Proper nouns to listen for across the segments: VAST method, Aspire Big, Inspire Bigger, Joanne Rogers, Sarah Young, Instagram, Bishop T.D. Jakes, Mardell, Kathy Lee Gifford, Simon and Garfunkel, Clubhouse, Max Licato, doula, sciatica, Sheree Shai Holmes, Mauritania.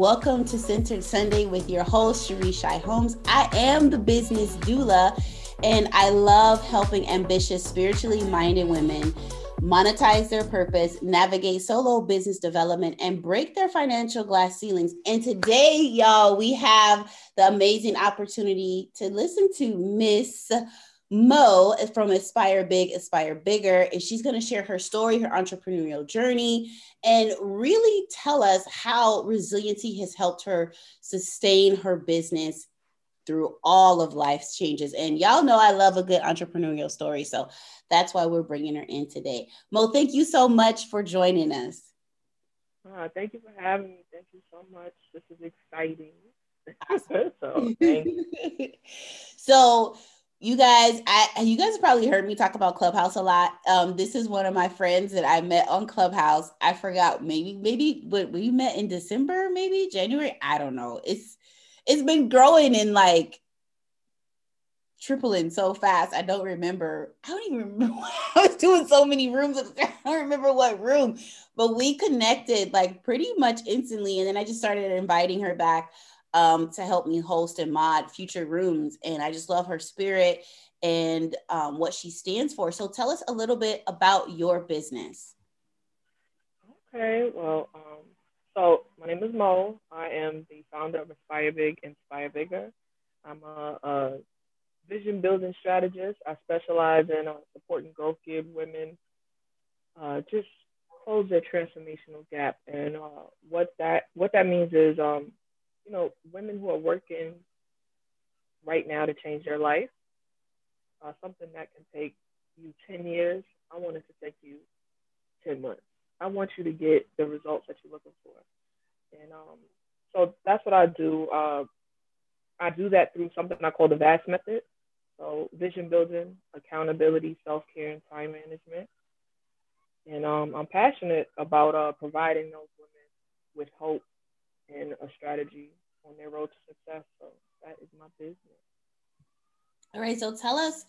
Welcome to Centered Sunday with your host, Sheree Shai Holmes. I am the business doula, and I love helping ambitious, spiritually minded women monetize their purpose, navigate solo business development, and break their financial glass ceilings. And today, y'all, we have the amazing opportunity to listen to Miss Mo from Aspire Big, Aspire Bigger, and she's going to share her story, her entrepreneurial journey, and really tell us how resiliency has helped her sustain her business through all of life's changes. And y'all know I love a good entrepreneurial story, so that's why we're bringing her in today. Mo, thank you so much for joining us. Thank you for having me. Thank you so much. This is exciting. So, thanks. So, you guys, you guys probably heard me talk about Clubhouse a lot. This is one of my friends that I met on Clubhouse. I forgot, maybe what we met in December, maybe January. I don't know. It's been growing and like tripling so fast. I don't remember. I don't even remember. I was doing so many rooms. I don't remember what room, but we connected like pretty much instantly. And then I just started inviting her back to help me host and mod future rooms. And I just love her spirit and what she stands for. So tell us a little bit about your business. Okay, well, so my name is Mo. I am the founder of Aspire Big, Inspire Bigger. I'm a vision building strategist. I specialize in supporting growth geared women, just close their transformational gap. And what that means is, you know, women who are working right now to change their life, something that can take you 10 years, I want it to take you 10 months. I want you to get the results that you're looking for. And so that's what I do. I do that through something I call the VAST method. So vision building, accountability, self-care, and time management. And I'm passionate about providing those women with hope and a strategy on their road to success. So that is my business. All right, so tell us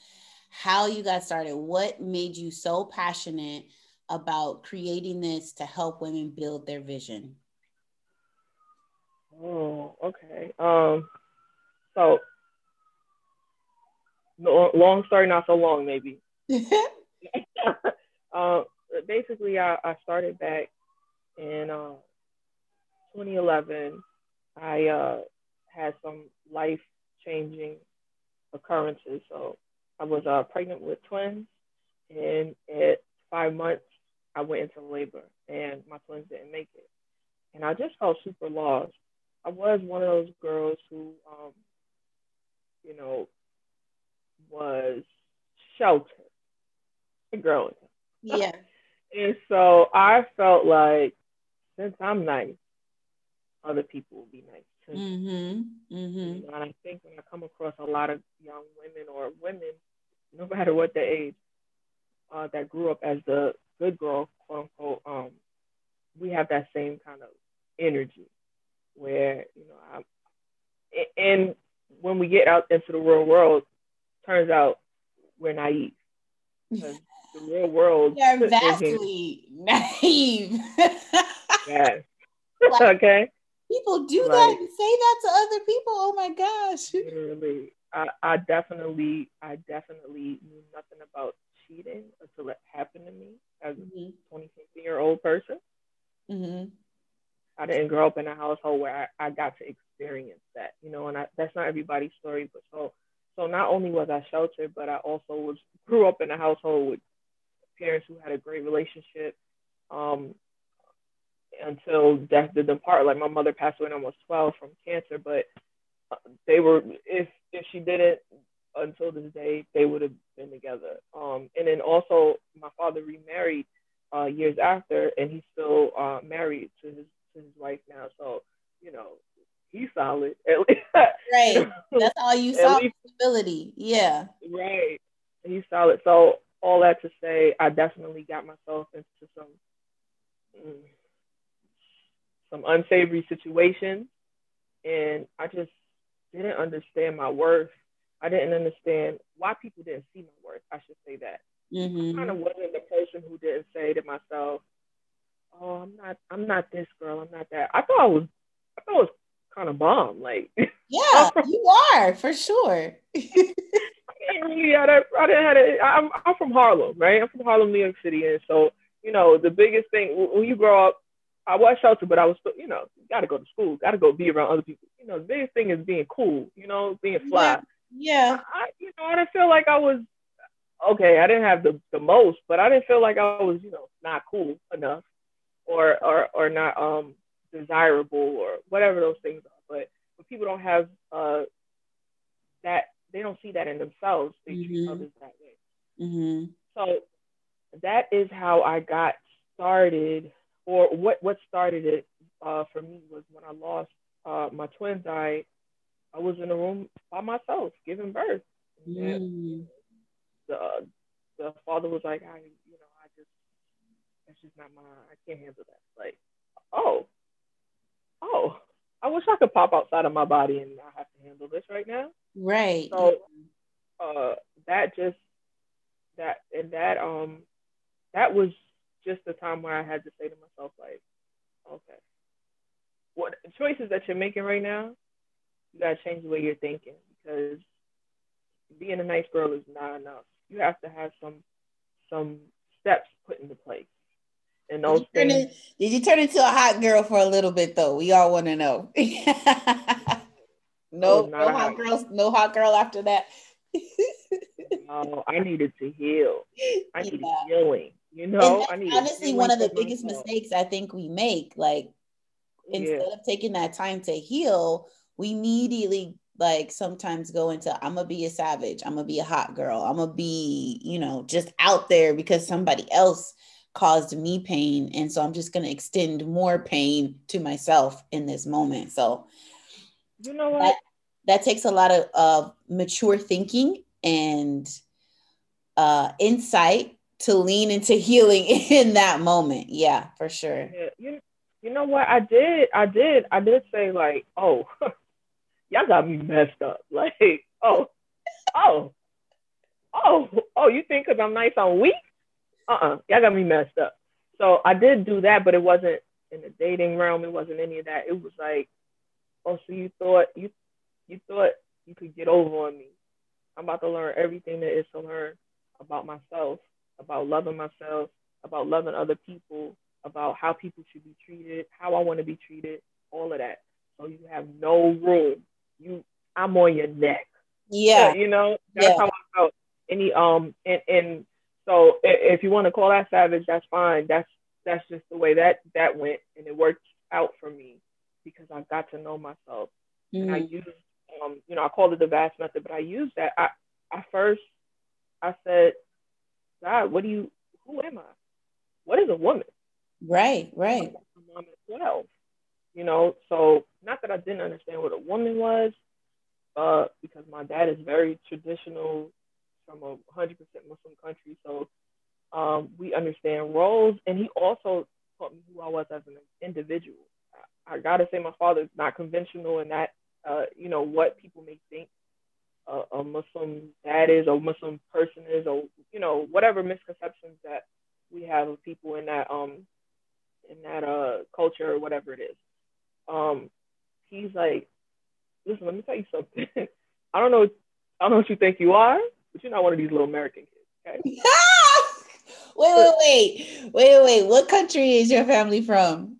how you got started. What made you so passionate about creating this to help women build their vision? Oh, okay. So long story, not so long, maybe. Basically, I started back in 2011. I had some life-changing occurrences. So I was pregnant with twins, and at 5 months, I went into labor, and my twins didn't make it. And I just felt super lost. I was one of those girls who, you know, was sheltered growing up. Yeah. And so I felt like, since I'm nice, other people will be nice too. Mm-hmm. Mm-hmm. You know, and I think when I come across a lot of young women or women, no matter what their age, that grew up as the good girl, quote unquote, we have that same kind of energy where, you know, and when we get out into the real world, turns out we're naive. Because the real world. They're vastly naive. Yes. Like, okay. People do like, that and say that to other people. Oh my gosh. Literally. I definitely knew nothing about cheating until it happened to me as a 20-year-old person. Mm-hmm. I didn't grow up in a household where I got to experience that, you know, and that's not everybody's story. But so not only was I sheltered, but I also grew up in a household with parents who had a great relationship until death did them part. Like my mother passed away when I was 12 from cancer, but they were, if she didn't, until this day, they would have been together. And then also my father remarried years after, and he's still married to his wife now. So, you know, he's solid. At least, right. That's all you saw, stability. Yeah. Right. He's solid. So all that to say, I definitely got myself into some unsavory situations, and I just didn't understand my worth. I didn't understand why people didn't see my worth. I should say that. Mm-hmm. I kind of wasn't the person who didn't say to myself, "Oh, I'm not this girl. I'm not that." I thought I was I was kind of bomb. Like, yeah, you are for sure. I'm from Harlem, right? I'm from Harlem, New York City, and so you know the biggest thing when you grow up. I was sheltered, but I was still, you know, got to go to school, got to go be around other people. You know, the biggest thing is being cool, you know, being fly. Yeah. I didn't feel like I was, okay, I didn't have the most, but I didn't feel like I was, you know, not cool enough or not desirable or whatever those things are. But when people don't have that, they don't see that in themselves. They treat others that way. Mm-hmm. So that is how I got started. Or what started it for me was when I lost my twin died. I was in a room by myself giving birth. And the father was like, that's just not mine. I can't handle that. Like, oh, I wish I could pop outside of my body and not have to handle this right now. Right. So that was just the time where I had to say to myself, like, okay, what choices that you're making right now, you got to change the way you're thinking, because being a nice girl is not enough. You have to have some steps put into place. And those did you turn into a hot girl for a little bit, though? We all want to know. No hot girl after that. No, I needed to heal. I needed healing. You know, and that's honestly one of the biggest mistakes I think we make. Like, instead of taking that time to heal, we immediately like sometimes go into, I'm gonna be a savage, I'm gonna be a hot girl, I'm gonna be, you know, just out there because somebody else caused me pain, and so I'm just gonna extend more pain to myself in this moment. So, you know what, that takes a lot of mature thinking and insight to lean into healing in that moment. Yeah, for sure. Yeah. You know what? I did say, like, oh, y'all got me messed up. Like, oh, you think because I'm nice, I'm weak? Y'all got me messed up. So I did do that, but it wasn't in the dating realm. It wasn't any of that. It was like, oh, so you thought you could get over on me. I'm about to learn everything there is to learn about myself, about loving myself, about loving other people, about how people should be treated, how I want to be treated, all of that. So you have no room. I'm on your neck. Yeah. So, you know, that's how I felt. And so if you want to call that savage, that's fine. That's just the way that went. And it worked out for me because I got to know myself. Mm-hmm. And I used, you know, I called it the VAST method, but I used that. I said, God, who am I? What is a woman? Right. My mom at 12, you know, so not that I didn't understand what a woman was, because my dad is very traditional from a 100% Muslim country. So we understand roles. And he also taught me who I was as an individual. I got to say my father is not conventional in that, you know, what people may think a Muslim dad is, or Muslim person is, or, you know, whatever misconceptions that we have of people in that culture or whatever it is. He's like, listen, let me tell you something. I don't know what you think you are, but you're not one of these little American kids. Okay? Wait. What country is your family from?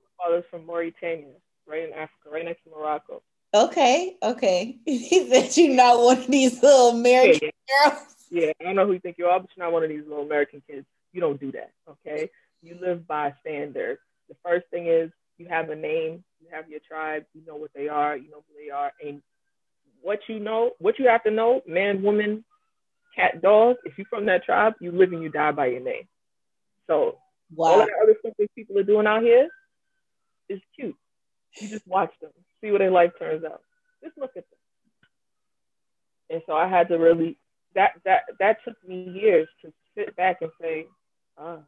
My father's from Mauritania, right in Africa, right next to Morocco. Okay. He said, you're not one of these little American girls. Yeah, I don't know who you think you are, but you're not one of these little American kids. You don't do that, okay? You live by standards. The first thing is you have a name, you have your tribe, you know what they are, you know who they are, and what you have to know, man, woman, cat, dog, if you're from that tribe, you live and you die by your name. So all of the other stuff that people are doing out here is cute. You just watch them. See what their life turns out. Just look at them. And so I had to really, that took me years to sit back and say, I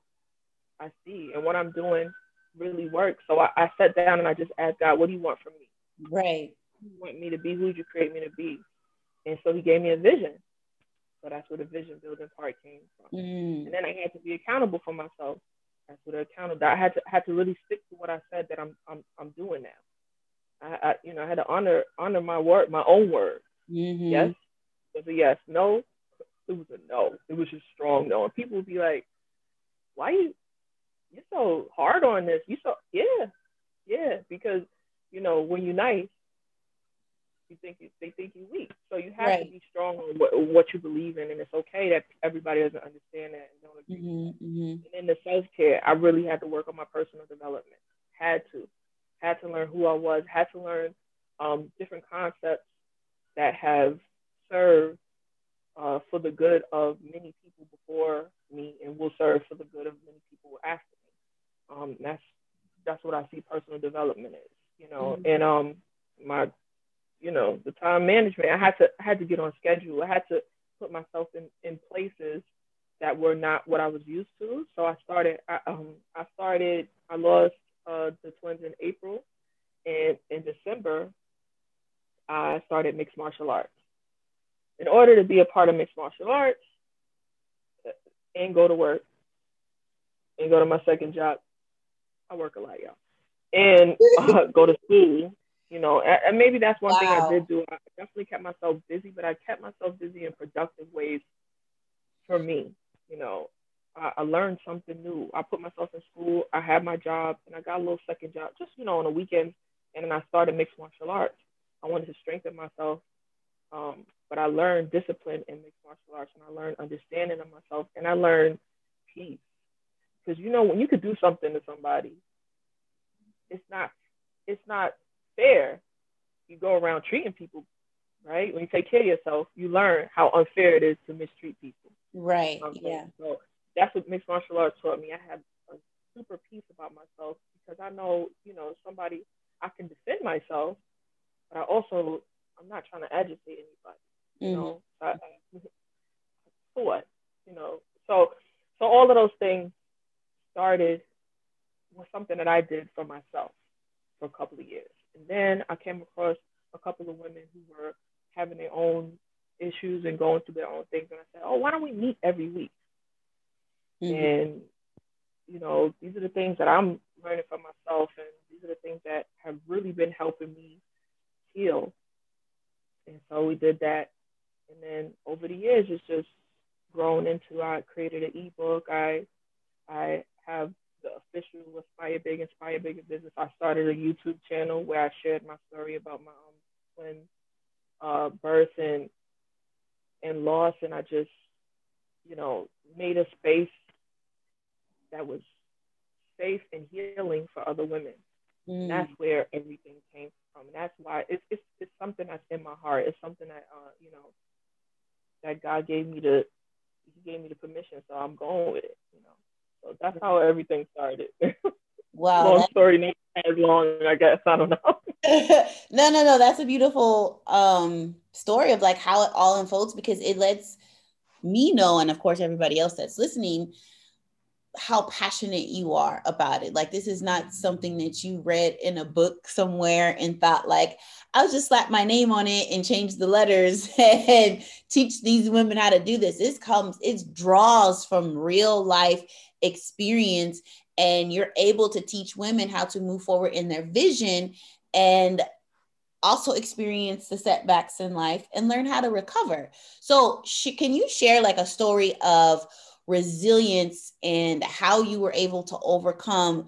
see. And what I'm doing really works. So I sat down and I just asked God, what do you want from me? Right. You want me to be who you create me to be. And so he gave me a vision. So that's where the vision building part came from. Mm. And then I had to be accountable for myself. That's what I had to really stick to what I said that I'm doing now. I had to honor my word, my own word. Mm-hmm. Yes, it was a yes. No, it was a no. It was just strong no. And people would be like, "Why you're so hard on this? You so yeah." Because when you're nice, they think you're weak. So you have to be strong on what you believe in, and it's okay that everybody doesn't understand that and don't agree. Mm-hmm, mm-hmm. And in the self-care, I really had to work on my personal development. Had to learn who I was, had to learn different concepts that have served for the good of many people before me and will serve for the good of many people after me. That's what I see personal development is, Mm-hmm. And my, the time management, I had to get on schedule. I had to put myself in places that were not what I was used to. So I lost the twins in April, and in December I started mixed martial arts. In order to be a part of mixed martial arts and go to work and go to my second job, I work a lot, y'all, and go to school, and maybe that's one thing I did do. I definitely kept myself busy, but I kept myself busy in productive ways for me. I learned something new. I put myself in school. I had my job, and I got a little second job, just, on the weekends. And then I started mixed martial arts. I wanted to strengthen myself, but I learned discipline in mixed martial arts, and I learned understanding of myself, and I learned peace. Because, when you could do something to somebody, it's not fair. You go around treating people, right? When you take care of yourself, you learn how unfair it is to mistreat people. Right, yeah. So, that's what mixed martial arts taught me. I have a super peace about myself because I know, I can defend myself, but I'm not trying to agitate anybody, you know? For what? So all of those things started with something that I did for myself for a couple of years. And then I came across a couple of women who were having their own issues and going through their own things. And I said, oh, why don't we meet every week? Mm-hmm. And, these are the things that I'm learning for myself, and these are the things that have really been helping me heal. And so we did that. And then over the years, it's just grown into, I created an ebook. I have the official Inspire Bigger business. I started a YouTube channel where I shared my story about my twin birth and loss. And I just, made a space that was safe and healing for other women. Mm. That's where everything came from. And that's why it's something that's in my heart. It's something that that God gave me the permission, so I'm going with it. So that's how everything started. Wow, long story, not as long, I guess. I don't know. No. That's a beautiful story of like how it all unfolds, because it lets me know, and of course everybody else that's listening, how passionate you are about it. Like, this is not something that you read in a book somewhere and thought like, I'll just slap my name on it and change the letters and teach these women how to do this. It draws from real life experience, and you're able to teach women how to move forward in their vision and also experience the setbacks in life and learn how to recover. So can you share like a story of resilience and how you were able to overcome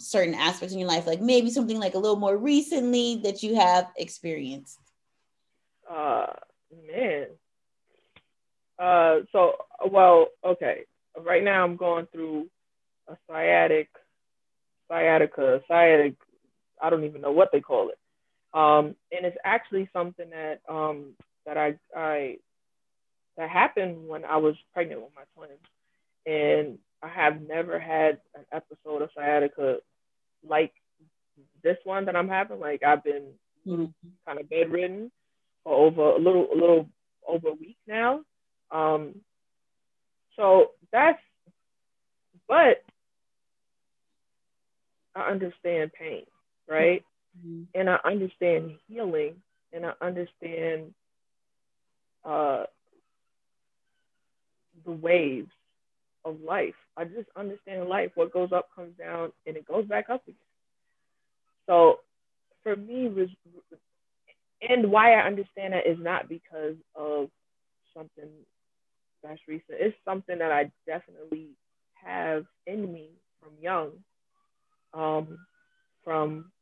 certain aspects in your life, like maybe something like a little more recently that you have experienced? Right now I'm going through a sciatica, I don't even know what they call it, and it's actually something that that happened when I was pregnant with my twins. And I have never had an episode of sciatica like this one that I'm having. Like, I've been kind of bedridden for a little over a week now. But I understand pain, right? Mm-hmm. And I understand healing, and I understand the waves of life. I just understand life. What goes up comes down, and it goes back up again. So for me, and why I understand that is not because of something that's recent. It's something that I definitely have in me from young, from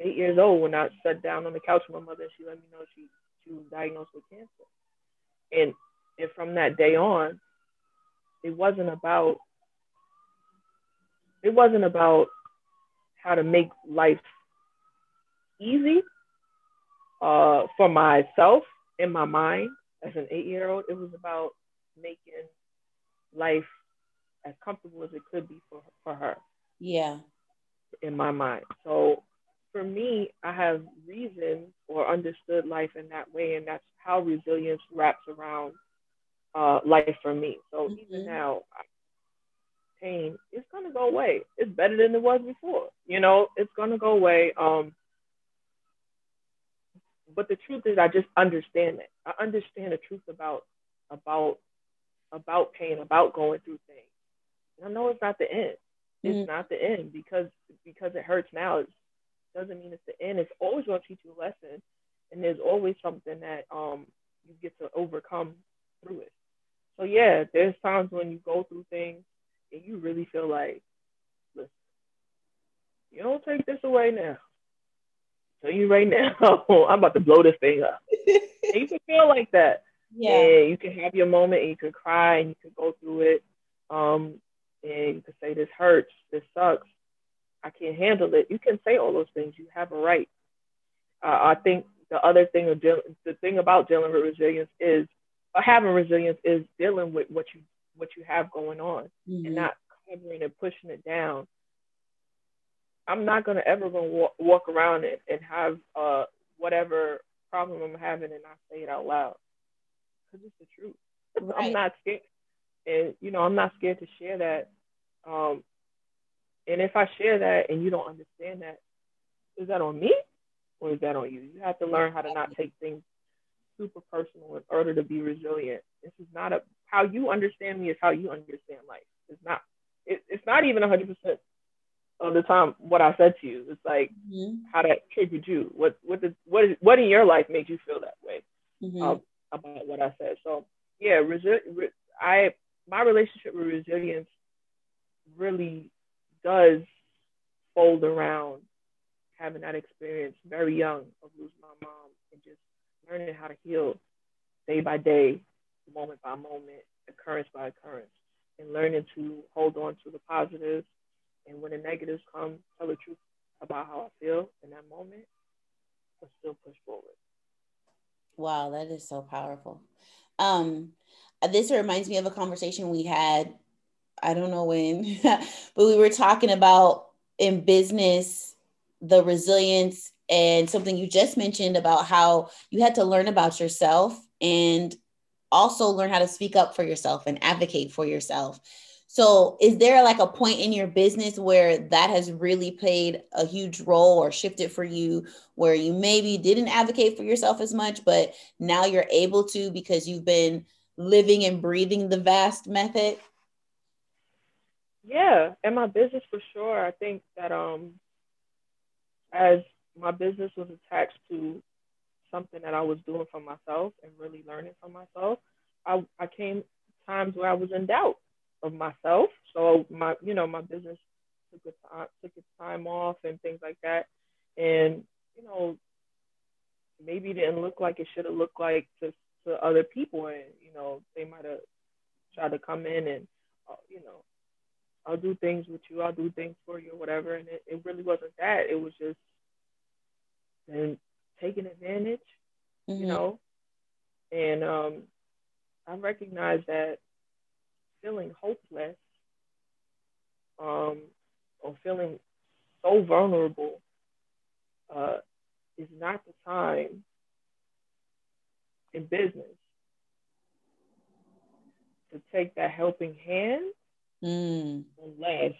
8 years old when I sat down on the couch with my mother and she let me know she was diagnosed with cancer. And from that day on, it wasn't about how to make life easy for myself in my mind as an 8-year-old. It was about making life as comfortable as it could be for her. Yeah. In my mind. So for me, I have reasoned or understood life in that way, and that's how resilience wraps around life for me. So mm-hmm. even now, pain, it's gonna go away. It's better than it was before. You know, it's gonna go away. But the truth is, I just understand it. I understand the truth about pain, about going through things. And I know it's not the end. It's mm-hmm. not the end because it hurts now. It doesn't mean it's the end. It's always going to teach you a lesson, and there's always something that you get to overcome through it. So yeah, there's times when you go through things and you really feel like, listen, you don't take this away now. Tell you right now, I'm about to blow this thing up. And you can feel like that. Yeah, and you can have your moment, and you can cry, and you can go through it. And you can say, this hurts, this sucks, I can't handle it. You can say all those things. You have a right. I think the thing about dealing with resilience is, or having resilience is dealing with what you have going on mm-hmm. and not covering and pushing it down. I'm not going to ever walk around and have whatever problem I'm having and not say it out loud. Because it's the truth. Right. I'm not scared. And, you know, I'm not scared to share that. And if I share that and you don't understand that, is that on me or is that on you? You have to learn how to not take things super personal in order to be resilient. This is not how you understand me is how you understand life. It's not even 100% of the time what I said to you. It's like mm-hmm. how that triggered you. What in your life made you feel that way mm-hmm. About what I said? So yeah, my relationship with resilience really does fold around having that experience very young of losing my mom and just learning how to heal day by day, moment by moment, occurrence by occurrence, and learning to hold on to the positives. And when the negatives come, tell the truth about how I feel in that moment, but still push forward. Wow, that is so powerful. This reminds me of a conversation we had, I don't know when, but we were talking about in business, the resilience and something you just mentioned about how you had to learn about yourself and also learn how to speak up for yourself and advocate for yourself. So is there like a point in your business where that has really played a huge role or shifted for you, where you maybe didn't advocate for yourself as much, but now you're able to because you've been living and breathing the VAST method? Yeah, in my business for sure. I think that as my business was attached to something that I was doing for myself and really learning for myself, I came to times where I was in doubt of myself. So my business took its time off and things like that, and you know, maybe it didn't look like it should have looked like to other people, and you know, they might have tried to come in and you know, I'll do things with you, I'll do things for you, whatever. And it really wasn't that. It was just and taking advantage, mm-hmm. you know. And I recognize that feeling hopeless or feeling so vulnerable is not the time in business to take that helping hand unless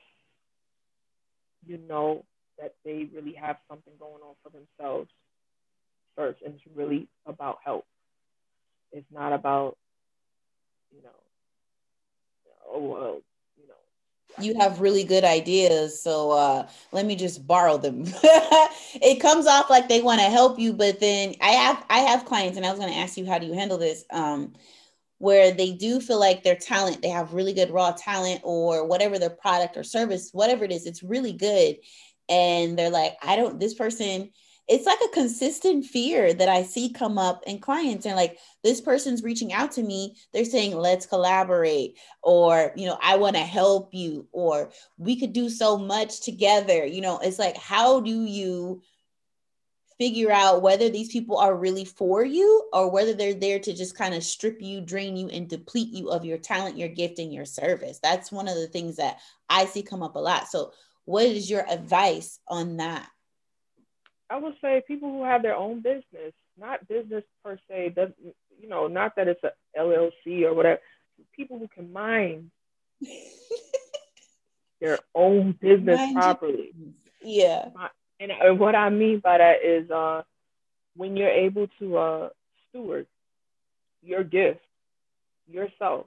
you know that they really have something going on for themselves first. And it's really about help. It's not about, you know, oh, well, you know, you have really good ideas, so let me just borrow them. It comes off like they want to help you, but then I have clients, and I was going to ask you, how do you handle this? Where they do feel like their talent, they have really good raw talent, or whatever their product or service, whatever it is, it's really good. And they're like, this person, it's like a consistent fear that I see come up in clients, and like, this person's reaching out to me. They're saying, let's collaborate, or, I want to help you, or we could do so much together. It's like, how do you figure out whether these people are really for you, or whether they're there to just kind of strip you, drain you, and deplete you of your talent, your gift, and your service? That's one of the things that I see come up a lot. So what is your advice on that? I would say people who have their own business, not business per se, not that it's a LLC or whatever, people who can mind their own business properly. Yeah. And what I mean by that is when you're able to steward your gift, yourself,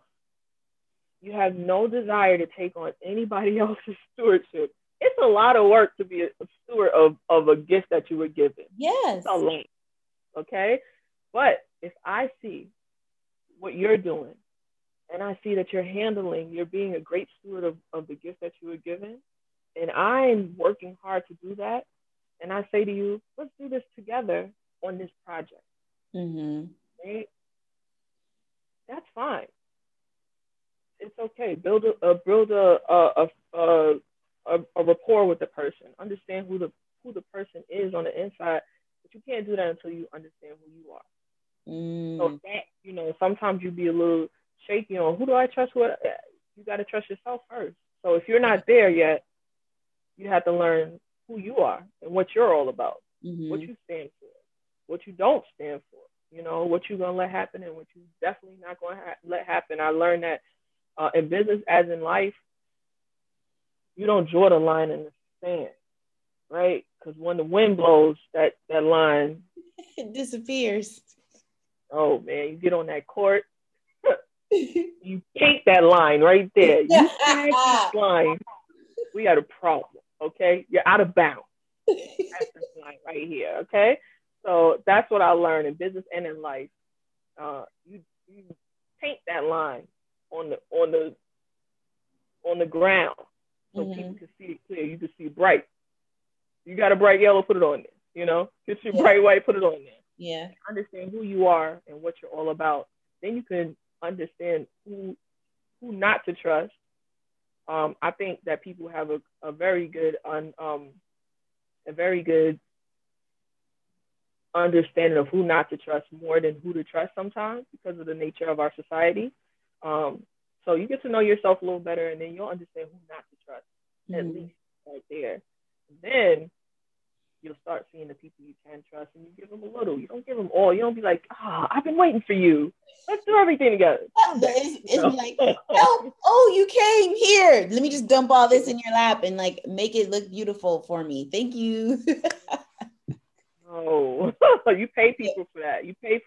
you have no desire to take on anybody else's stewardship. It's a lot of work to be a steward of a gift that you were given. Yes. It's a lot. Okay. But if I see what you're doing, and I see that you're being a great steward of the gift that you were given, and I'm working hard to do that, and I say to you, let's do this together on this project. Mm-hmm. Right? That's fine. It's okay. Build a rapport with the person. Understand who the person is on the inside, but you can't do that until you understand who you are. Mm. So that, sometimes you be a little shaky on who do I trust. You got to trust yourself first. So if you're not there yet, you have to learn who you are and what you're all about, mm-hmm. what you stand for, what you don't stand for. What you're gonna let happen and what you definitely not gonna let happen. I learned that in business as in life. You don't draw the line in the sand, right? Because when the wind blows, that line it disappears. Oh, man, you get on that court. You paint that line right there. You paint this line. We got a problem, okay? You're out of bounds. That's this line right here, okay? So that's what I learned in business and in life. You paint that line on the ground. So mm-hmm. people can see it clear. You can see bright. You got a bright yellow, put it on there. Get your bright white, put it on there. Yeah. Understand who you are and what you're all about. Then you can understand who not to trust. I think that people have a very good understanding of who not to trust more than who to trust sometimes because of the nature of our society. So you get to know yourself a little better, and then you'll understand who not to trust, at mm-hmm. least right there. And then you'll start seeing the people you can trust, and you give them a little. You don't give them all. You don't be like, I've been waiting for you. Let's do everything together. It's like, oh, you came here. Let me just dump all this in your lap and like make it look beautiful for me. Thank you. Oh, you pay people for that. You pay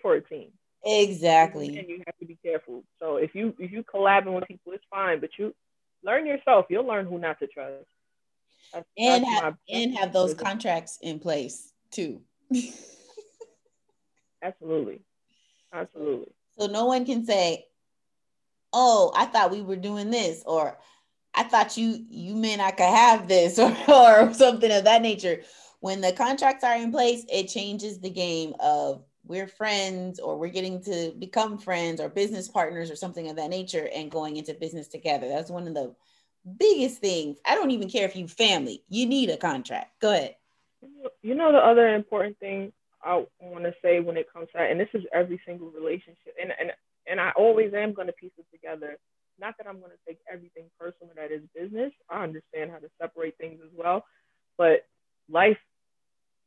for a team. Exactly. And you have to be careful. So if you collabing with people, it's fine, but you learn yourself. You'll learn who not to trust. And have those contracts in place too. Absolutely. Absolutely. So no one can say, oh, I thought we were doing this, or I thought you meant I could have this, or something of that nature. When the contracts are in place, it changes the game of we're friends, or we're getting to become friends or business partners or something of that nature, and going into business together. That's one of the biggest things. I don't even care if you family, you need a contract. Go ahead. The other important thing I want to say when it comes to that, and this is every single relationship, and I always am going to piece it together. Not that I'm going to take everything personal that is business. I understand how to separate things as well, but life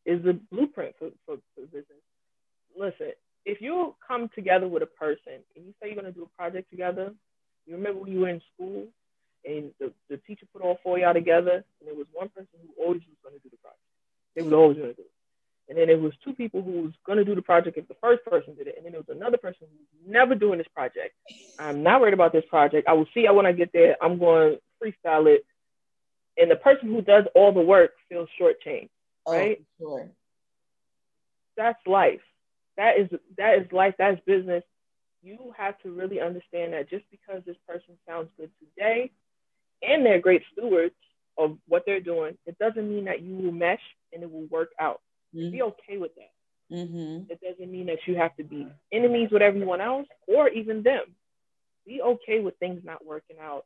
is the blueprint for business. Listen, if you come together with a person and you say you're going to do a project together, you remember when you were in school and the teacher put all four of y'all together, and there was one person who always was going to do the project. They was always going to do it. And then there was two people who was going to do the project if the first person did it. And then there was another person who was never doing this project. I'm not worried about this project. I will see you when I get there. I'm going freestyle it, and the person who does all the work feels shortchanged, right? Oh, sure. That's life. That is life. That's business. You have to really understand that just because this person sounds good today and they're great stewards of what they're doing, it doesn't mean that you will mesh and it will work out. Mm-hmm. Be okay with that. Mm-hmm. It doesn't mean that you have to be enemies with everyone else or even them. Be okay with things not working out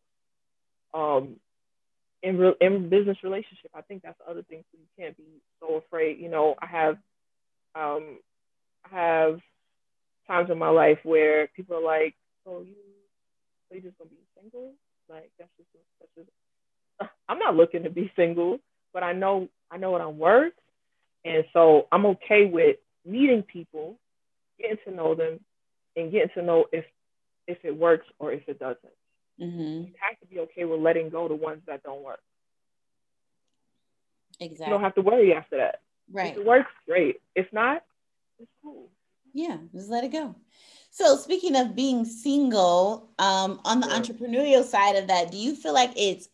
in business relationship. I think that's the other thing. So you can't be so afraid. You know, I have times in my life where people are like, "Oh, you just gonna be single? Like that's just." I'm not looking to be single, but I know what I'm worth, and so I'm okay with meeting people, getting to know them, and getting to know if it works or if it doesn't. Mm-hmm. You have to be okay with letting go the ones that don't work. Exactly. You don't have to worry after that. Right. If it works, great. If not, it's cool. Yeah, just let it go. So speaking of being single, on the entrepreneurial side of that, do you feel like it's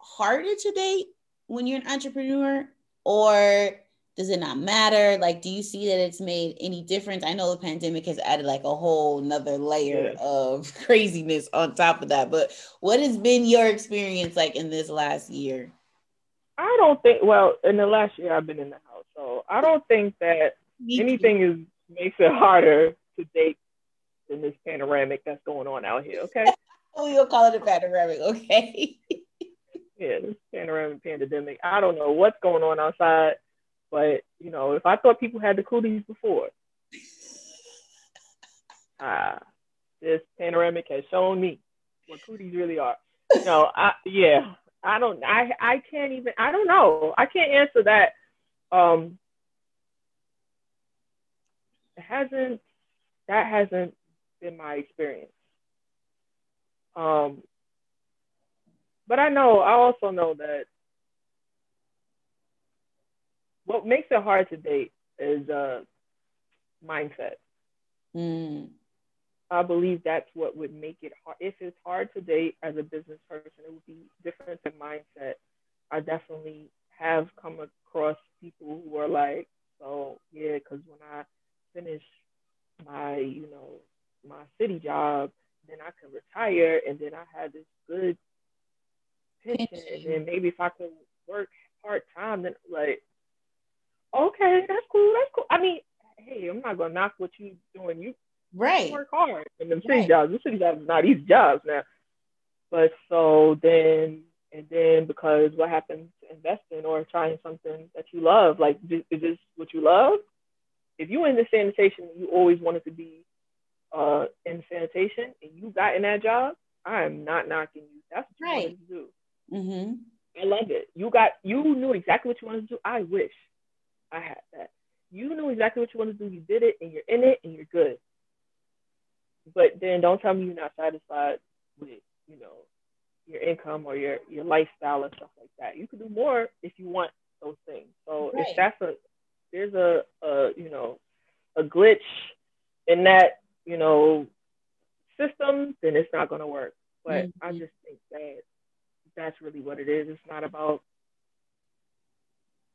harder to date when you're an entrepreneur, or does it not matter? Like, do you see that it's made any difference? I know the pandemic has added like a whole nother layer of craziness on top of that, but what has been your experience like in this last year? In the last year I've been in the house, so I don't think that anything makes it harder to date than this panoramic that's going on out here, okay? Oh, you'll call it a panoramic, okay? Yeah, this panoramic pandemic. I don't know what's going on outside, but, you know, if I thought people had the cooties before, this panoramic has shown me what cooties really are. No, I don't know. I can't answer that. That hasn't been my experience. But I also know that what makes it hard to date is mindset. Mm. I believe that's what would make it hard. If it's hard to date as a business person, it would be different than mindset. I definitely have come across people who are like, "So yeah, because when I finish my city job, then I can retire, and then I have this good pension, and then maybe if I can work part time, then like, okay, that's cool." I mean, hey, I'm not gonna knock what you're doing. You work hard in them city jobs. The city jobs are not these jobs now. But so then because what happens to investing or trying something that you love? Like, is this what you love? If you in the sanitation, you always wanted to be in sanitation, and you got in that job, I am not knocking you. That's what you wanted to do. Mm-hmm. I love it. You knew exactly what you wanted to do. I wish I had that. You knew exactly what you wanted to do. You did it, and you're in it, and you're good. But then don't tell me you're not satisfied with, you know, your income or your lifestyle and stuff like that. You can do more if you want those things. So if that's there's a glitch in that, you know, system, then it's not going to work. But mm-hmm. I just think that that's really what it is. It's not about,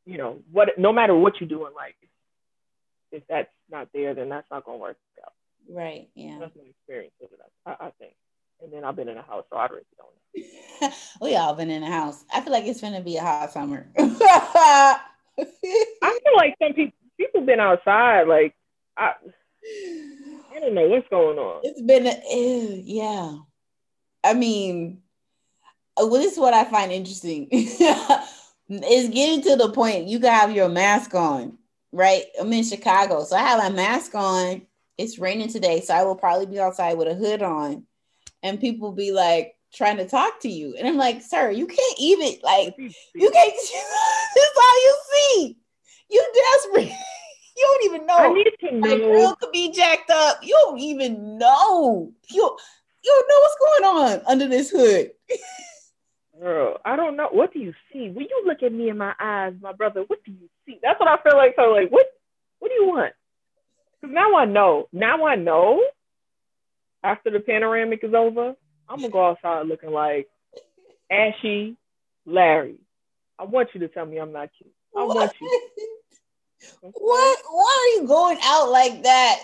you know, what, no matter what you do in life, if that's not there, then that's not going to work out. Right. Yeah. That's my experience with it, I think. And then I've been in a house, so I really don't know. We all been in a house. I feel like it's going to be a hot summer. I feel like some people been outside. Like, I don't know what's going on. It's been, yeah. I mean, this is what I find interesting. It's getting to the point you can have your mask on, right? I'm in Chicago, so I have my mask on. It's raining today, so I will probably be outside with a hood on, and people be like trying to talk to you, and I'm like, "Sir, you can't even like, you can't. This is all you see. You desperate. You don't even know. I need to know. Like, girl could be jacked up. You don't even know. You don't know what's going on under this hood." Girl, I don't know. What do you see? When you look at me in my eyes, my brother, what do you see? That's what I feel like. So like, what do you want? Because now I know. After the panoramic is over, I'm going to go outside looking like, Ashy Larry. I want you to tell me I'm not cute. I want you. What? Why are you going out like that?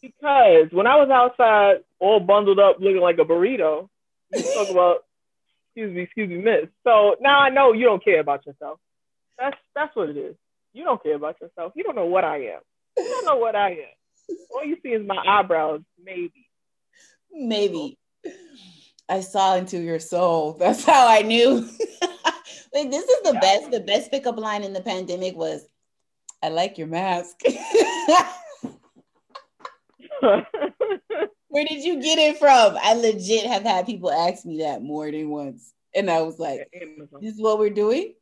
Because when I was outside, all bundled up, looking like a burrito, you talk about, excuse me, miss. So now I know you don't care about yourself. That's what it is. You don't care about yourself. You don't know what I am. You don't know what I am. All you see is my eyebrows, maybe. Maybe. I saw into your soul. That's how I knew. Like, this is the best. The best pickup line in the pandemic was, I like your mask. Where did you get it from? I legit have had people ask me that more than once. And I was like, this is what we're doing?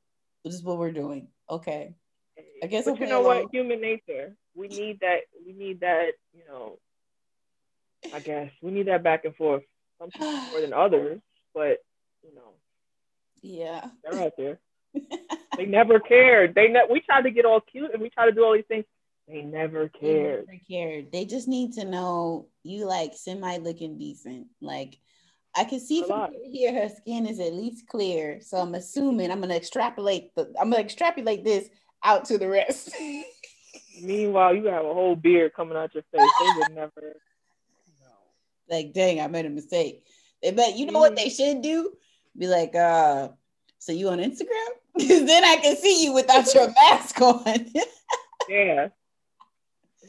This is what we're doing. Okay. I guess but you know what? Human nature. We need that. We need that, you know, I guess. We need that back and forth. Some people more than others, but, you know. Yeah. They're out there. They never cared. We tried to get all cute and we tried to do all these things. They never cared. They just need to know you like semi looking decent. Like I can see from here, her skin is at least clear. So I'm assuming I'm gonna extrapolate this out to the rest. Meanwhile, you have a whole beard coming out your face. They would never. No. Like, dang, I made a mistake. They bet you know what they should do? Be like, so you on Instagram? Because then I can see you without your mask on. Yeah.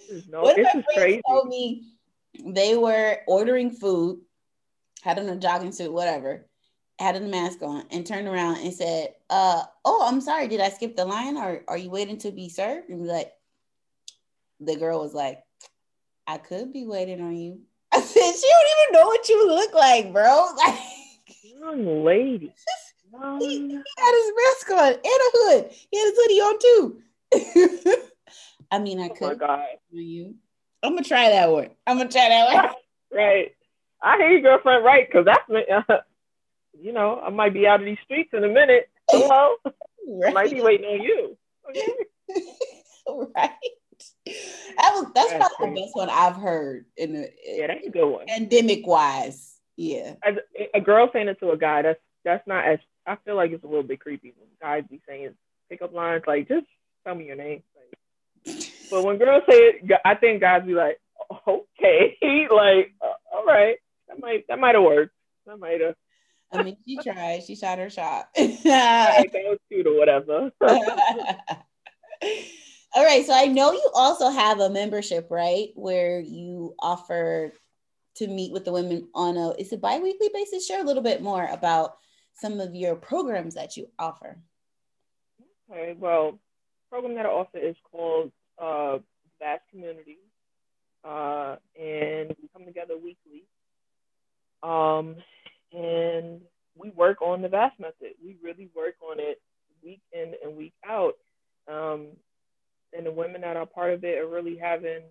This is crazy. Told me they were ordering food, had on a jogging suit, whatever, had a mask on, and turned around and said, oh, I'm sorry, did I skip the line? Or are you waiting to be served? And the girl was like, I could be waiting on you. I said, she don't even know what you look like, bro. Like, young lady. He had his mask on and a hood. He had his hoodie on too. I mean, I could. Oh my God. I'm gonna try that one. Right. I hear you, girlfriend. Right, because that's you know, I might be out of these streets in a minute. Hello, right. I might be waiting on you. Okay. Right. That's probably crazy. The best one I've heard in the that's a good one. Pandemic wise, yeah. As a girl saying it to a guy, that's not as. I feel like it's a little bit creepy when guys be saying pickup lines like, just tell me your name. Like, but when girls say it, I think guys be like, okay, like, all right, that might have worked. That might have. I mean, she tried. She shot her shot. Right, that was cute or whatever. All right, so I know you also have a membership, right, where you offer to meet with the women on is it bi-weekly basis? Share a little bit more about some of your programs that you offer. Okay, well, program that I offer is called VAST Community, and we come together weekly, and we work on the VAST method. We really work on it week in and week out, and the women that are part of it are really having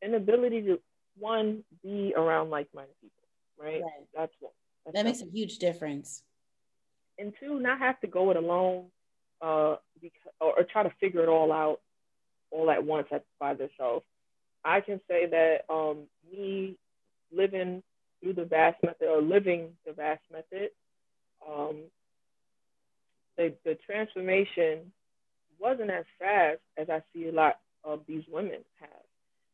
an ability to, one, be around like-minded people, right? That's one. That makes a huge difference. And two, not have to go it alone or try to figure it all out all at once by themselves. I can say that me living the VAST method, the transformation wasn't as fast as I see a lot of these women have.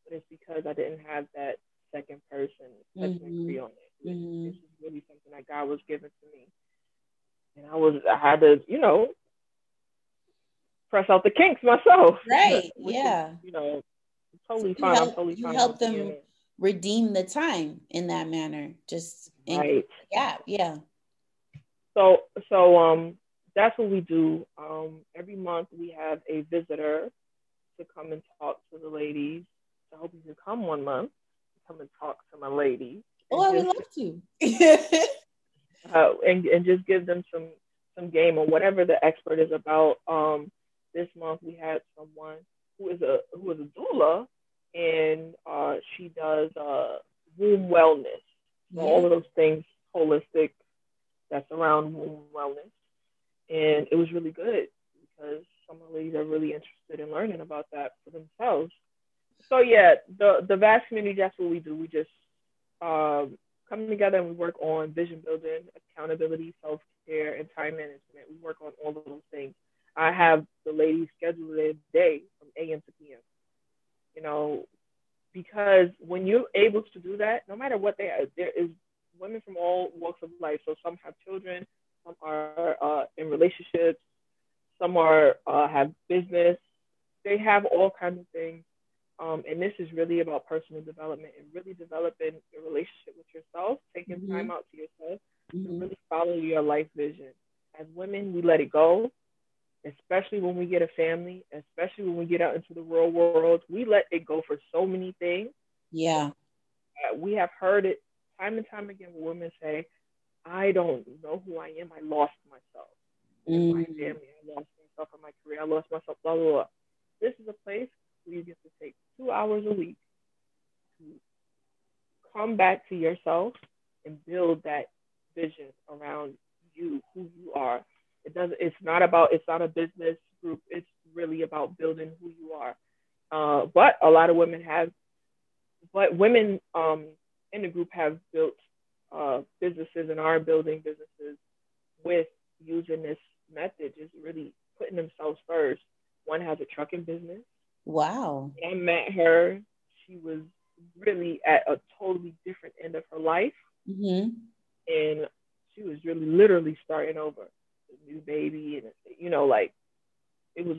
But it's because I didn't have that second person touching and free on it. Mm-hmm. This is really something that God was giving to me, and I had to, you know, press out the kinks myself. Right? Yeah. Is, you know, totally so fine. You help them redeem the time in that manner. Just right. Yeah. So that's what we do. Every month we have a visitor to come and talk to the ladies. I hope you can come one month. Come and talk to my ladies. Oh, I would love to. and just give them some game or whatever the expert is about. This month we had someone who is a doula, and she does womb wellness. Yeah. All of those things holistic that's around womb wellness, and it was really good because some of the ladies are really interested in learning about that for themselves. So yeah, the VAST community, that's what we do. We just come together and we work on vision building, accountability, self-care, and time management. We work on all of those things. I have the ladies schedule their day from a.m. to p.m., you know, because when you're able to do that, no matter what they are, there is women from all walks of life. So some have children, some are in relationships, some are have business. They have all kinds of things. And this is really about personal development and really developing a relationship with yourself, taking mm-hmm. time out to yourself mm-hmm. to really follow your life vision. As women, we let it go, especially when we get a family, especially when we get out into the real world. We let it go for so many things. Yeah. We have heard it time and time again when women say, I don't know who I am. I lost myself in my family. I lost myself in my career. I lost myself, blah, blah, blah. This is a place where you get to take 2 hours a week to come back to yourself and build that vision around you, who you are. It's not a business group. It's really about building who you are. But a lot of women in the group have built businesses and are building businesses with using this method, just really putting themselves first. One has a trucking business. Wow. When I met her, she was really at a totally different end of her life. Mm-hmm. And she was really literally starting over. A new baby, and you know, like, it was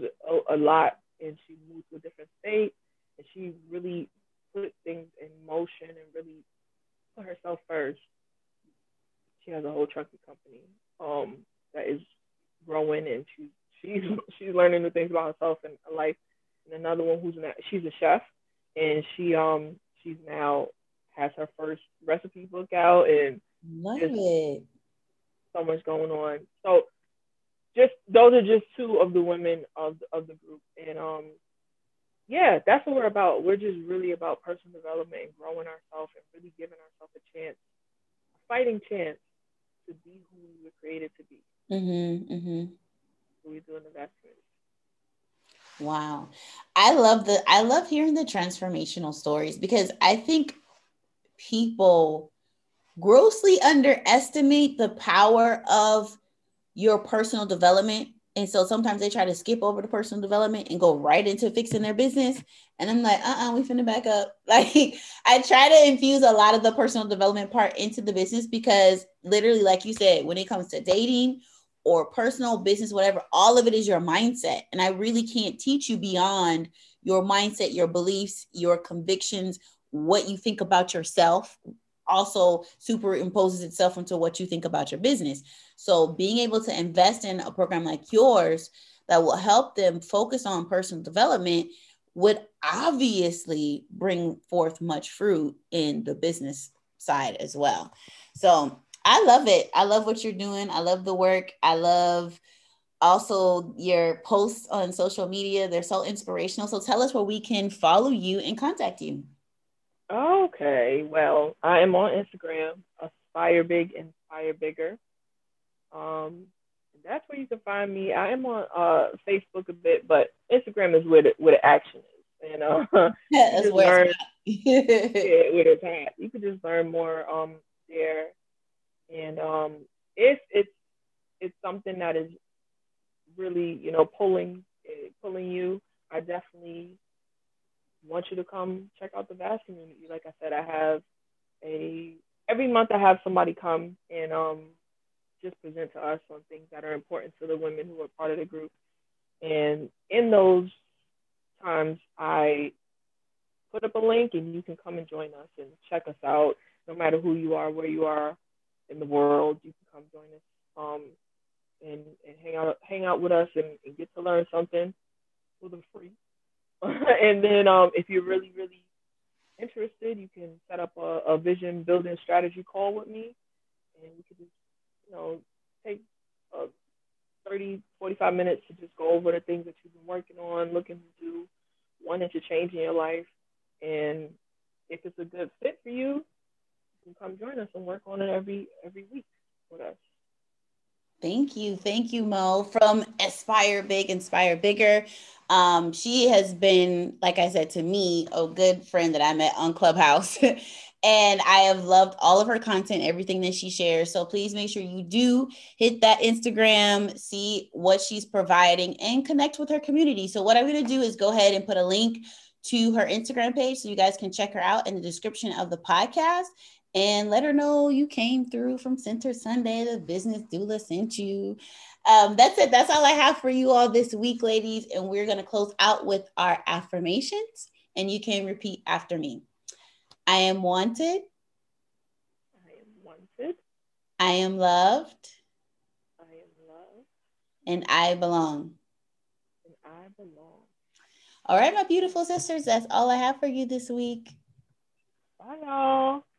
a lot, and she moved to a different state, and she really put things in motion and really put herself first. She has a whole trucking company that is growing, and she's learning new things about herself and her life. And another one she's a chef, and she's now has her first recipe book out, and love it. So much going on. So just those are just two of the women of the group, and yeah, that's what we're about. We're just really about personal development and growing ourselves and really giving ourselves a chance, a fighting chance, to be who we were created to be. Mm-hmm, mm-hmm. We're doing the best. Wow, I love hearing the transformational stories, because I think people grossly underestimate the power of your personal development. And so sometimes they try to skip over the personal development and go right into fixing their business. And I'm like, we finna back up. Like, I try to infuse a lot of the personal development part into the business, because literally, like you said, when it comes to dating or personal business, whatever, all of it is your mindset. And I really can't teach you beyond your mindset, your beliefs, your convictions, what you think about yourself, also superimposes itself into what you think about your business. So being able to invest in a program like yours that will help them focus on personal development would obviously bring forth much fruit in the business side as well. So I love it. I love what you're doing. I love the work. I love also your posts on social media. They're so inspirational. So tell us where we can follow you and contact you. Okay, well, I am on Instagram, Aspire Big, Inspire Bigger. That's where you can find me. I am on Facebook a bit, but Instagram is where the action is. You know, that's where it's at. You can just learn more there. And if it's something that is really, you know, pulling you, I definitely want you to come check out the VAST community. Like I said, I have every month I have somebody come and just present to us on things that are important to the women who are part of the group. And in those times, I put up a link and you can come and join us and check us out. No matter who you are, where you are in the world, you can come join us and hang out with us and get to learn something for the free. And then if you're really, really interested, you can set up a vision building strategy call with me, and we could just, you know, take 30, 45 minutes to just go over the things that you've been working on, looking to do, wanting to change in your life. And if it's a good fit for you, you can come join us and work on it every week with us. Thank you, Mo, from Aspire Big, Inspire Bigger. She has been, like I said, to me, a good friend that I met on Clubhouse. And I have loved all of her content, everything that she shares. So please make sure you do hit that Instagram, see what she's providing, and connect with her community. So what I'm going to do is go ahead and put a link to her Instagram page so you guys can check her out in the description of the podcast, and let her know you came through from Center Sunday. The business doula sent you. That's it. That's all I have for you all this week, ladies. And we're going to close out with our affirmations, and you can repeat after me. I am wanted. I am wanted. I am loved. I am loved. And I belong. And I belong. All right, my beautiful sisters, that's all I have for you this week. Bye, y'all.